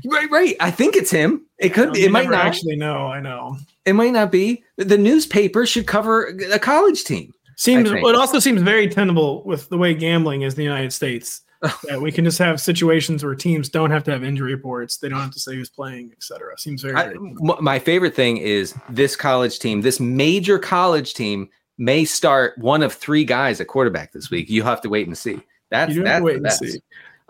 Right. I think it's him. It could be. It might not. Actually, no, I know. It might not be. The newspaper should cover a college team. It also seems very tenable with the way gambling is in the United States. Yeah, we can just have situations where teams don't have to have injury reports. They don't have to say who's playing, et cetera. Seems very – my favorite thing is this college team, this major college team may start one of 3 guys at quarterback this week. You have to wait and see. That's. But anyway,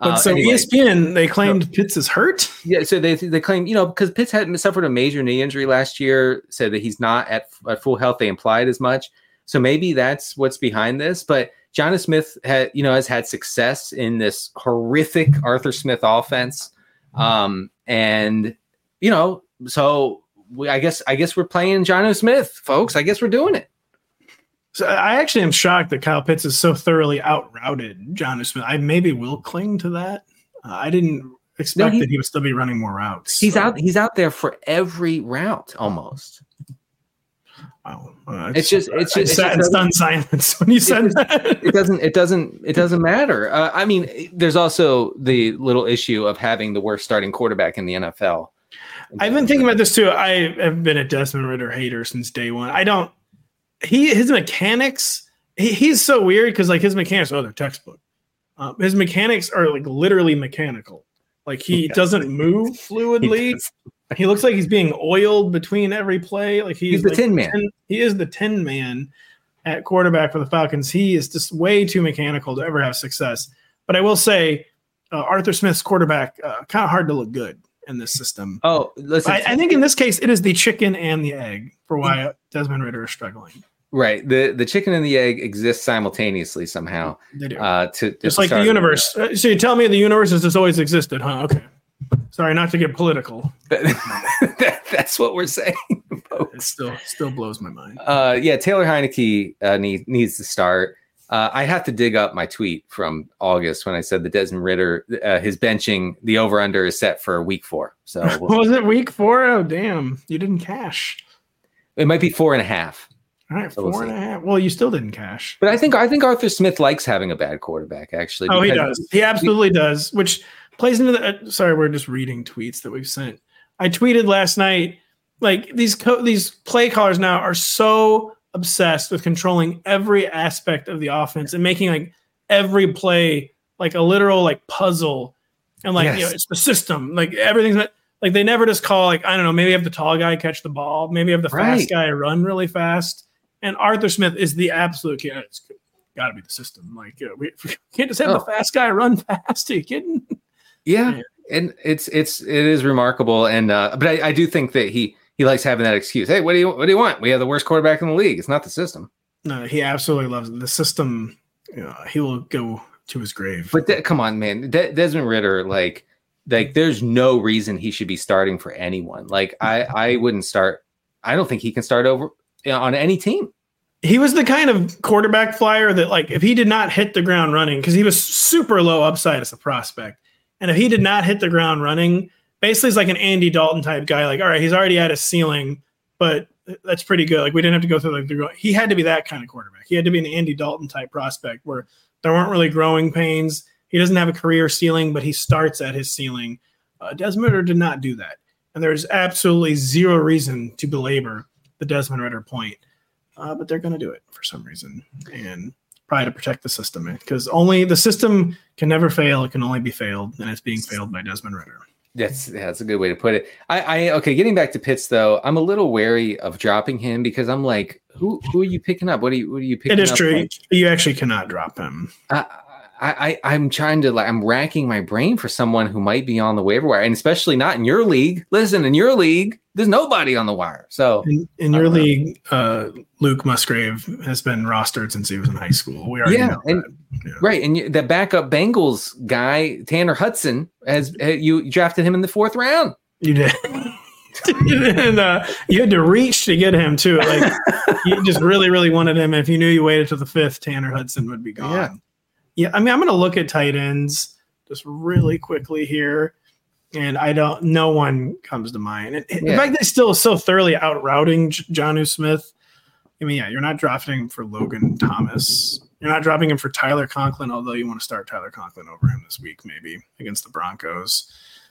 ESPN, they claimed Pitts is hurt. Yeah, so they claim, you know, because Pitts had suffered a major knee injury last year, said that he's not at full health. They implied as much. So maybe that's what's behind this, but – Jonnu Smith has had success in this horrific Arthur Smith offense, and you know, so I guess we're playing Jonnu Smith, folks. I guess we're doing it. So I actually am shocked that Kyle Pitts is so thoroughly outrouted Jonnu Smith. I maybe will cling to that. I didn't expect that he would still be running more routes. He's out there for every route almost. Wow. It's just sat in stunned silence when you said that. It doesn't matter. I mean, there's also the little issue of having the worst starting quarterback in the NFL. I've been thinking about this too. I have been a Desmond Ridder hater since day one. His mechanics. He's so weird because like his mechanics, they're textbook. His mechanics are like literally mechanical. Like he doesn't move fluidly. He looks like he's being oiled between every play. Like he's the Tin Man. He is the Tin Man at quarterback for the Falcons. He is just way too mechanical to ever have success. But I will say, Arthur Smith's quarterback kind of hard to look good in this system. Oh, listen. I think in this case, it is the chicken and the egg for why Desmond Ridder is struggling. Right. The chicken and the egg exist simultaneously somehow. They do. Just like the universe. So you tell me the universe has just always existed, huh? Okay. Sorry, not to get political. That's what we're saying, folks. It still blows my mind. Taylor Heineke needs to start. I have to dig up my tweet from August when I said that Desmond Ridder, his benching, the over-under is set for week 4. So was it week 4? Oh, damn. You didn't cash. It might be 4.5. All right, 4.5. Well, you still didn't cash. But I think Arthur Smith likes having a bad quarterback, actually. Oh, he does. He absolutely does, which – plays into the. Sorry, we're just reading tweets that we've sent. I tweeted last night, like these play callers now are so obsessed with controlling every aspect of the offense and making like every play like a literal like puzzle, and like you know, it's the system. Like everything's like they never just call like I don't know, maybe have the tall guy catch the ball, maybe have the fast guy run really fast. And Arthur Smith is the absolute kid. It's got to be the system. Like we can't just have the fast guy run fast. Are you kidding? Yeah, and it is remarkable, and but I do think that he likes having that excuse. Hey, what do you want? We have the worst quarterback in the league. It's not the system. No, he absolutely loves it. The system. He will go to his grave. But come on, man, Desmond Ridder, like there's no reason he should be starting for anyone. Like I wouldn't start. I don't think he can start over on any team. He was the kind of quarterback flyer that like if he did not hit the ground running because he was super low upside as a prospect. And if he did not hit the ground running, basically he's like an Andy Dalton type guy. Like, all right, he's already at his ceiling, but that's pretty good. Like, we didn't have to go through like the – he had to be that kind of quarterback. He had to be an Andy Dalton type prospect where there weren't really growing pains. He doesn't have a career ceiling, but he starts at his ceiling. Desmond Ridder did not do that. And there's absolutely zero reason to belabor the Desmond Ridder point. But they're going to do it for some reason. And probably to protect the system, man, because only the system can never fail. It can only be failed, and it's being failed by Desmond Ridder. That's a good way to put it. Okay, getting back to Pitts, though, I'm a little wary of dropping him because I'm like, who are you picking up? What are you picking up? It is true. Like? You actually cannot drop him. I'm trying to, like, I'm racking my brain for someone who might be on the waiver wire, and especially not in your league. Listen, in your league, there's nobody on the wire. So in your league, Luke Musgrave has been rostered since he was in high school. We already know that. Yeah. Right. And the backup Bengals guy, Tanner Hudson, you drafted him in the fourth round. You did. And you had to reach to get him too. Like, you just really, really wanted him. If you knew you waited till the fifth, Tanner Hudson would be gone. Yeah, I mean, I'm going to look at tight ends just really quickly here, and no one comes to mind. And the fact that he's still so thoroughly out-routing Jonnu Smith, I mean, you're not drafting him for Logan Thomas. You're not dropping him for Tyler Conklin, although you want to start Tyler Conklin over him this week, maybe, against the Broncos.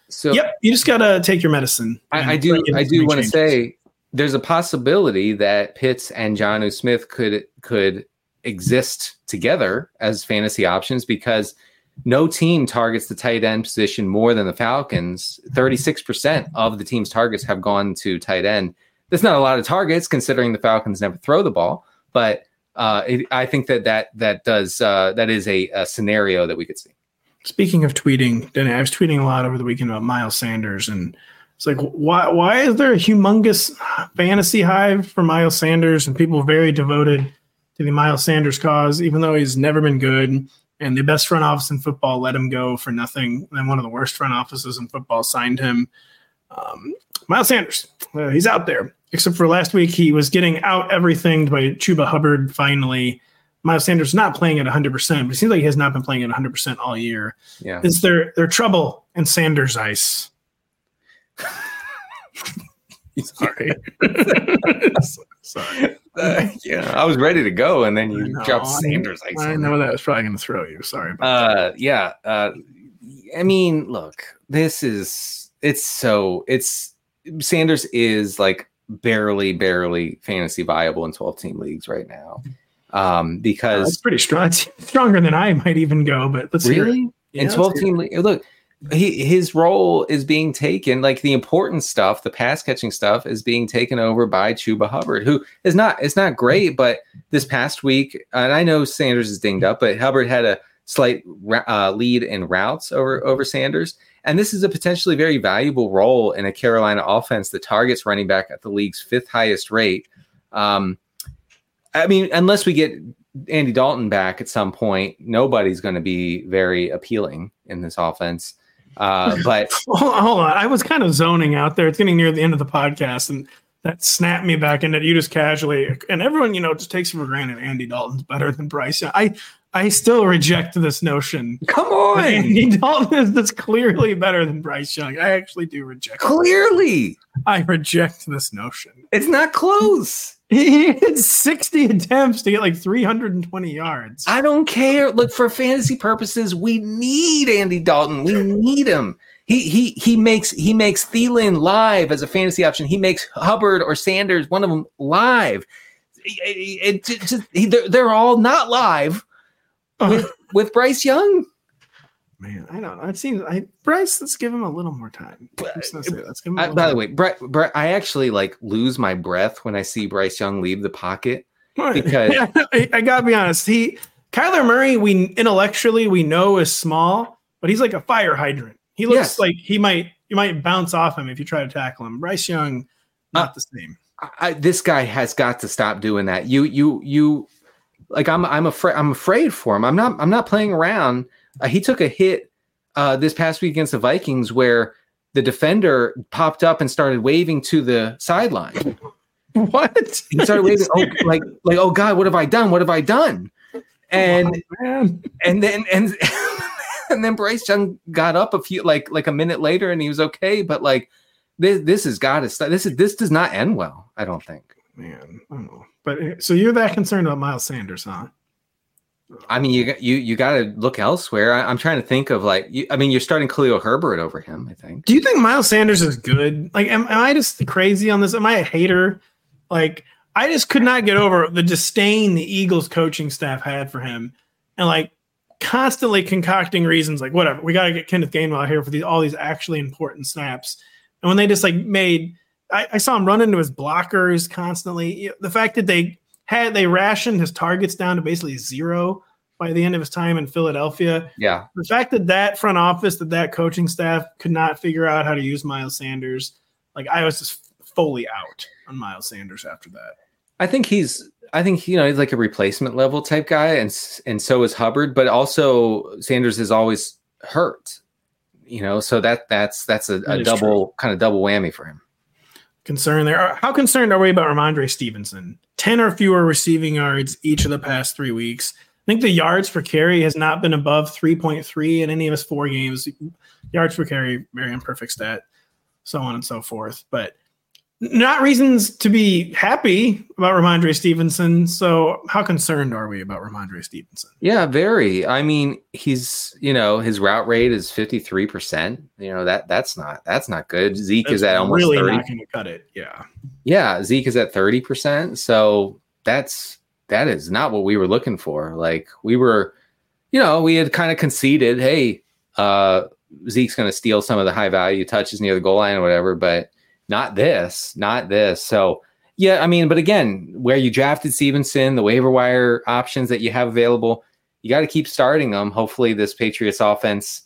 So, you just got to take your medicine. I do want to say there's a possibility that Pitts and Jonnu Smith could exist together as fantasy options, because no team targets the tight end position more than the Falcons. 36% of the team's targets have gone to tight end. That's not a lot of targets considering the Falcons never throw the ball, but I think that is a scenario that we could see. Speaking of tweeting, Denny, I was tweeting a lot over the weekend about Miles Sanders, and it's like, why is there a humongous fantasy hive for Miles Sanders and people very devoted to the Miles Sanders cause, even though he's never been good, and the best front office in football let him go for nothing, and one of the worst front offices in football signed him. Miles Sanders, he's out there. Except for last week, he was getting out everything by Chuba Hubbard finally. Miles Sanders not playing at 100%, but it seems like he has not been playing at 100% all year. Yeah. Is there trouble in Sanders ice? Sorry. I was ready to go, and then you dropped Sanders. I know that was probably going to throw you. Sorry about that. Yeah. I mean, look, Sanders is like barely fantasy viable in 12-team leagues right now. Because it's pretty strong. It's stronger than I might even go, but let's really hear it. Yeah, in 12-team league. Look, his role is being taken, like the important stuff, the pass catching stuff is being taken over by Chuba Hubbard, who is not great, but this past week, and I know Sanders is dinged up, but Hubbard had a slight lead in routes over Sanders. And this is a potentially very valuable role in a Carolina offense that targets running back at the league's fifth highest rate. I mean, unless we get Andy Dalton back at some point, nobody's going to be very appealing in this offense. But hold on, I was kind of zoning out there. It's getting near the end of the podcast, and that snapped me back into you just casually. And everyone, just takes for granted Andy Dalton's better than Bryce Young. I still reject this notion. Come on, Andy Dalton is this clearly better than Bryce Young. I actually do reject. Clearly, I reject this notion. It's not close. He had 60 attempts to get like 320 yards. I don't care. Look, for fantasy purposes, we need Andy Dalton. We need him. He makes Thielen live as a fantasy option. He makes Hubbard or Sanders, one of them, live. They're all not live with Bryce Young. Man, I don't know. It seems Bryce. Let's give him a little more time. By the way, I actually like lose my breath when I see Bryce Young leave the pocket, because I gotta be honest. Kyler Murray, we intellectually we know is small, but he's like a fire hydrant. He looks like you might bounce off him if you try to tackle him. Bryce Young, not the same. This guy has got to stop doing that. You like I'm afraid for him. I'm not playing around. He took a hit this past week against the Vikings where the defender popped up and started waving to the sideline. What? He started waving, like, oh God, what have I done? What have I done? And then Bryce Young got up a few like a minute later, and he was okay. But like this has got to stop. This does not end well, I don't think. Man, I don't know. But so you're that concerned about Miles Sanders, huh? I mean, you got to look elsewhere. I'm trying to think of you're starting Khalil Herbert over him, I think. Do you think Miles Sanders is good? Like, am I just crazy on this? Am I a hater? Like, I just could not get over the disdain the Eagles coaching staff had for him, and like constantly concocting reasons like, whatever, we got to get Kenneth Gainwell here for these, all these actually important snaps. And when they just like made, I saw him run into his blockers constantly. The fact that they rationed his targets down to basically zero by the end of his time in Philadelphia. Yeah. The fact that that front office, that coaching staff could not figure out how to use Miles Sanders. Like, I was just fully out on Miles Sanders after that. I think you know, he's like a replacement level type guy, and so is Hubbard, but also Sanders is always hurt, you know, so that's a double kind of double whammy for him. Concern there. How concerned are we about Rhamondre Stevenson? 10 or fewer receiving yards each of the past 3 weeks. I think the yards per carry has not been above 3.3 in any of his 4 games. Yards per carry, very imperfect stat, so on and so forth. But not reasons to be happy about Rhamondre Stevenson. So how concerned are we about Rhamondre Stevenson? Yeah, very. I mean, he's, you know, his route rate is 53%. You know, that's not good. Zeke is at almost 30. Really not going to cut it. Yeah. Yeah. Zeke is at 30%. So that is not what we were looking for. Like, we were, you know, we had kind of conceded, hey, Zeke's going to steal some of the high value touches near the goal line or whatever, but not this. So, yeah, I mean, but again, where you drafted Stevenson, the waiver wire options that you have available, you got to keep starting them. Hopefully this Patriots offense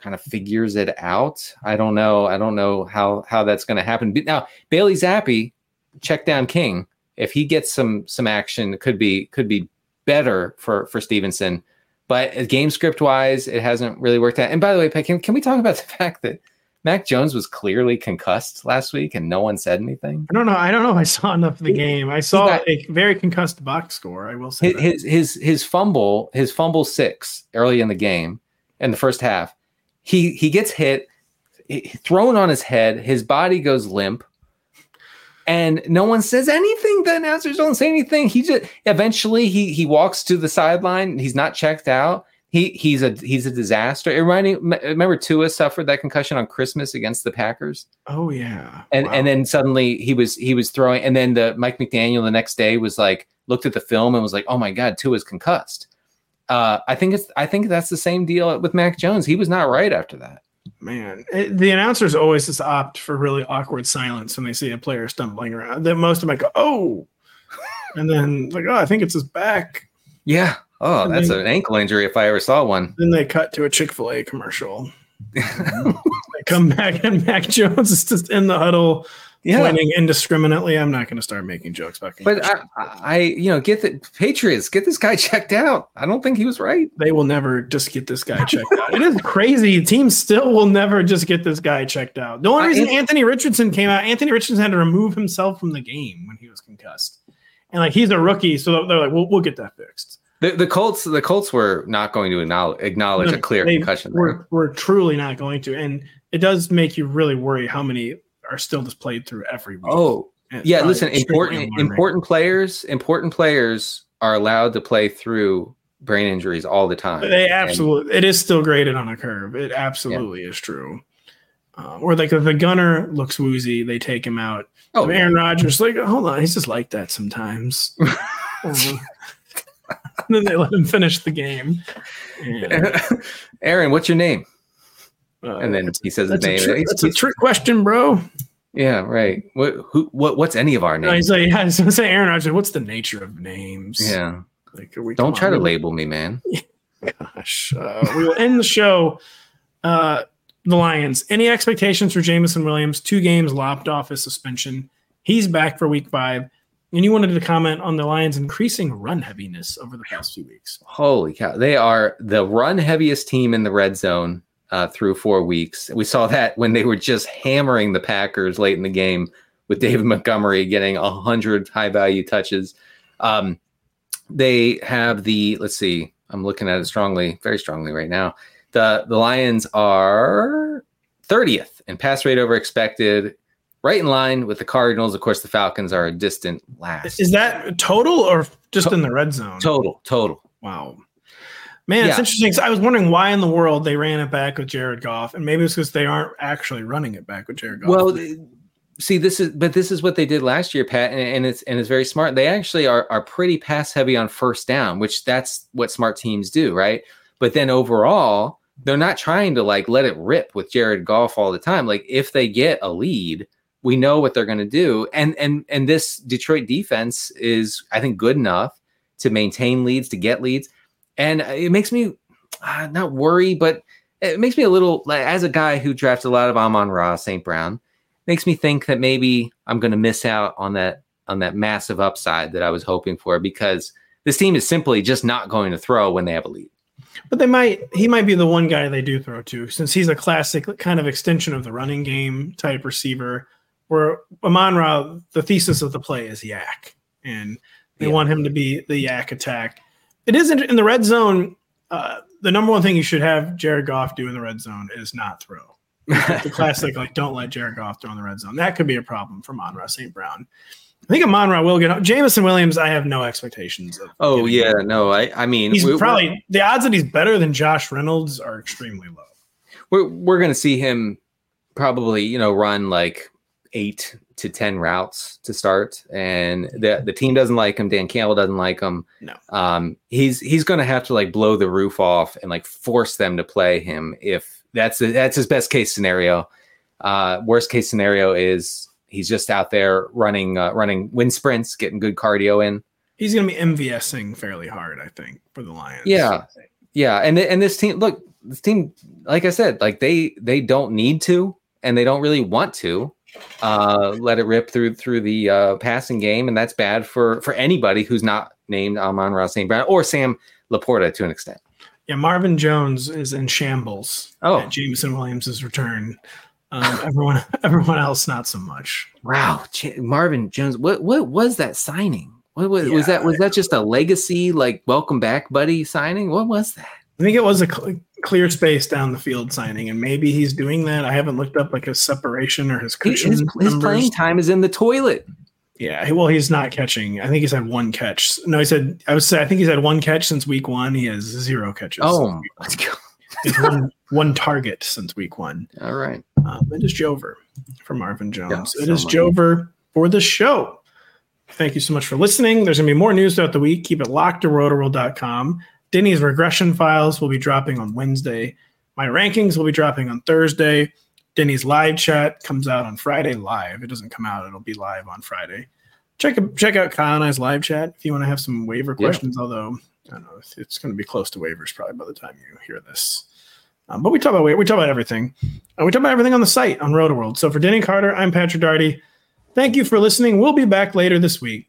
kind of figures it out. I don't know how that's going to happen. But now, Bailey Zappi, check down king. If he gets some action, it could be better for Stevenson. But game script-wise, it hasn't really worked out. And by the way, Pat, can we talk about the fact that Mac Jones was clearly concussed last week and no one said anything? I don't know if I saw enough of the game. I saw a very concussed box score, I will say. His fumble 6 early in the game, in the first half, he gets hit, thrown on his head, his body goes limp, and no one says anything. The announcers don't say anything. He just eventually he walks to the sideline. He's not checked out. He's a disaster. Remember Tua suffered that concussion on Christmas against the Packers. Oh yeah. And wow. And then suddenly he was throwing, and then the Mike McDaniel the next day was like, looked at the film and was like, oh my God, Tua's concussed. I think that's the same deal with Mac Jones. He was not right after that. Man, the announcers always just opt for really awkward silence when they see a player stumbling around. Then most of them go, oh, and then like, oh, I think it's his back. Yeah. Oh, and that's an ankle injury if I ever saw one. Then they cut to a Chick-fil-A commercial. They come back and Mac Jones is just in the huddle, pointing indiscriminately. I'm not going to start making jokes about concussions. But I, you know, Patriots, get this guy checked out. I don't think he was right. They will never just get this guy checked out. It is crazy. Teams still will never just get this guy checked out. The only reason Anthony Richardson came out, Anthony Richardson had to remove himself from the game when he was concussed. And like, he's a rookie, so they're like, we'll get that fixed. The Colts were not going to acknowledge a clear concussion. We're truly not going to, and it does make you really worry how many are still just played through every week. Oh, yeah. Listen, important players are allowed to play through brain injuries all the time. They absolutely. It is still graded on a curve. It absolutely is true. Or like if the gunner looks woozy, they take him out. Oh, Aaron Rodgers, like, hold on, he's just like that sometimes. And then they let him finish the game. Yeah. Aaron, what's your name? And then he says his name. That's a trick question, bro. Yeah, right. What's any of our names? No, he's like, I was going to say Aaron Rodgers. What's the nature of names? Yeah. Like, don't try to label me, man. Gosh. We will end the show. The Lions. Any expectations for Jamison Williams? 2 games lopped off his suspension. He's back for week 5. And you wanted to comment on the Lions' increasing run heaviness over the past few weeks. Holy cow. They are the run heaviest team in the red zone through 4 weeks. We saw that when they were just hammering the Packers late in the game with David Montgomery getting 100 high-value touches. They have let's see, I'm looking at it strongly, very strongly right now. The Lions are 30th in pass rate over expected. Right in line with the Cardinals. Of course, the Falcons are a distant last. Is that total or just in the red zone? Total. Wow. Man, it's interesting because I was wondering why in the world they ran it back with Jared Goff, and maybe it's because they aren't actually running it back with Jared Goff. Well, See, this is what they did last year, Pat, and it's very smart. They actually are pretty pass heavy on first down, which that's what smart teams do, right? But then overall, they're not trying to like let it rip with Jared Goff all the time. Like if they get a lead, we know what they're going to do. And this Detroit defense is, I think, good enough to maintain leads, to get leads. And it makes me not worry, but it makes me a little, like, as a guy who drafts a lot of Amon-Ra St. Brown, makes me think that maybe I'm going to miss out on that massive upside that I was hoping for, because this team is simply just not going to throw when they have a lead. But he might be the one guy they do throw to, since he's a classic kind of extension of the running game type receiver, where Amon-Ra, the thesis of the play is yak, and they want him to be the yak attack. It isn't in the red zone. The number one thing you should have Jared Goff do in the red zone is not throw. The classic, like, don't let Jared Goff throw in the red zone. That could be a problem for Amon-Ra St. Brown. I think Amon-Ra will get – Jamison Williams, I have no expectations of. Oh, yeah, no. I mean – he's probably – the odds that he's better than Josh Reynolds are extremely low. We're going to see him probably, run like 8 to 10 routes to start. And the team doesn't like him. Dan Campbell doesn't like him. No. He's going to have to, like, blow the roof off and, like, force them to play him if – that's his best case scenario. Worst case scenario is – he's just out there running wind sprints, getting good cardio in. He's going to be MVSing fairly hard, I think, for the Lions. Yeah, yeah, and this team, look, like I said, like they don't need to, and they don't really want to let it rip through the passing game, and that's bad for anybody who's not named Amon-Ra St. Brown or Sam Laporta to an extent. Yeah, Marvin Jones is in shambles. Oh, at Jamison Williams' return. Everyone else, not so much. Wow, Marvin Jones. What was that signing? Was that just a legacy, like welcome back, buddy signing? What was that? I think it was a clear space down the field signing, and maybe he's doing that. I haven't looked up like his separation or his cushion. His playing time is in the toilet. Yeah, well, he's not catching. I think he's had one catch. No, I think he's had one catch since week one. He has zero catches. Oh, let's go. It's one target since week one. All right. It is Jover for Marvin Jones. Yeah, it is Jover for the show. Thank you so much for listening. There's going to be more news throughout the week. Keep it locked to rotoworld.com. Denny's regression files will be dropping on Wednesday. My rankings will be dropping on Thursday. Denny's live chat comes out on Friday live. It doesn't come out. It'll be live on Friday. Check out Kyle and I's live chat if you want to have some waiver questions, although I don't know. It's going to be close to waivers probably by the time you hear this. But we talk about everything. We talk about everything on the site on RotoWorld. So for Denny Carter, I'm Patrick Daugherty. Thank you for listening. We'll be back later this week.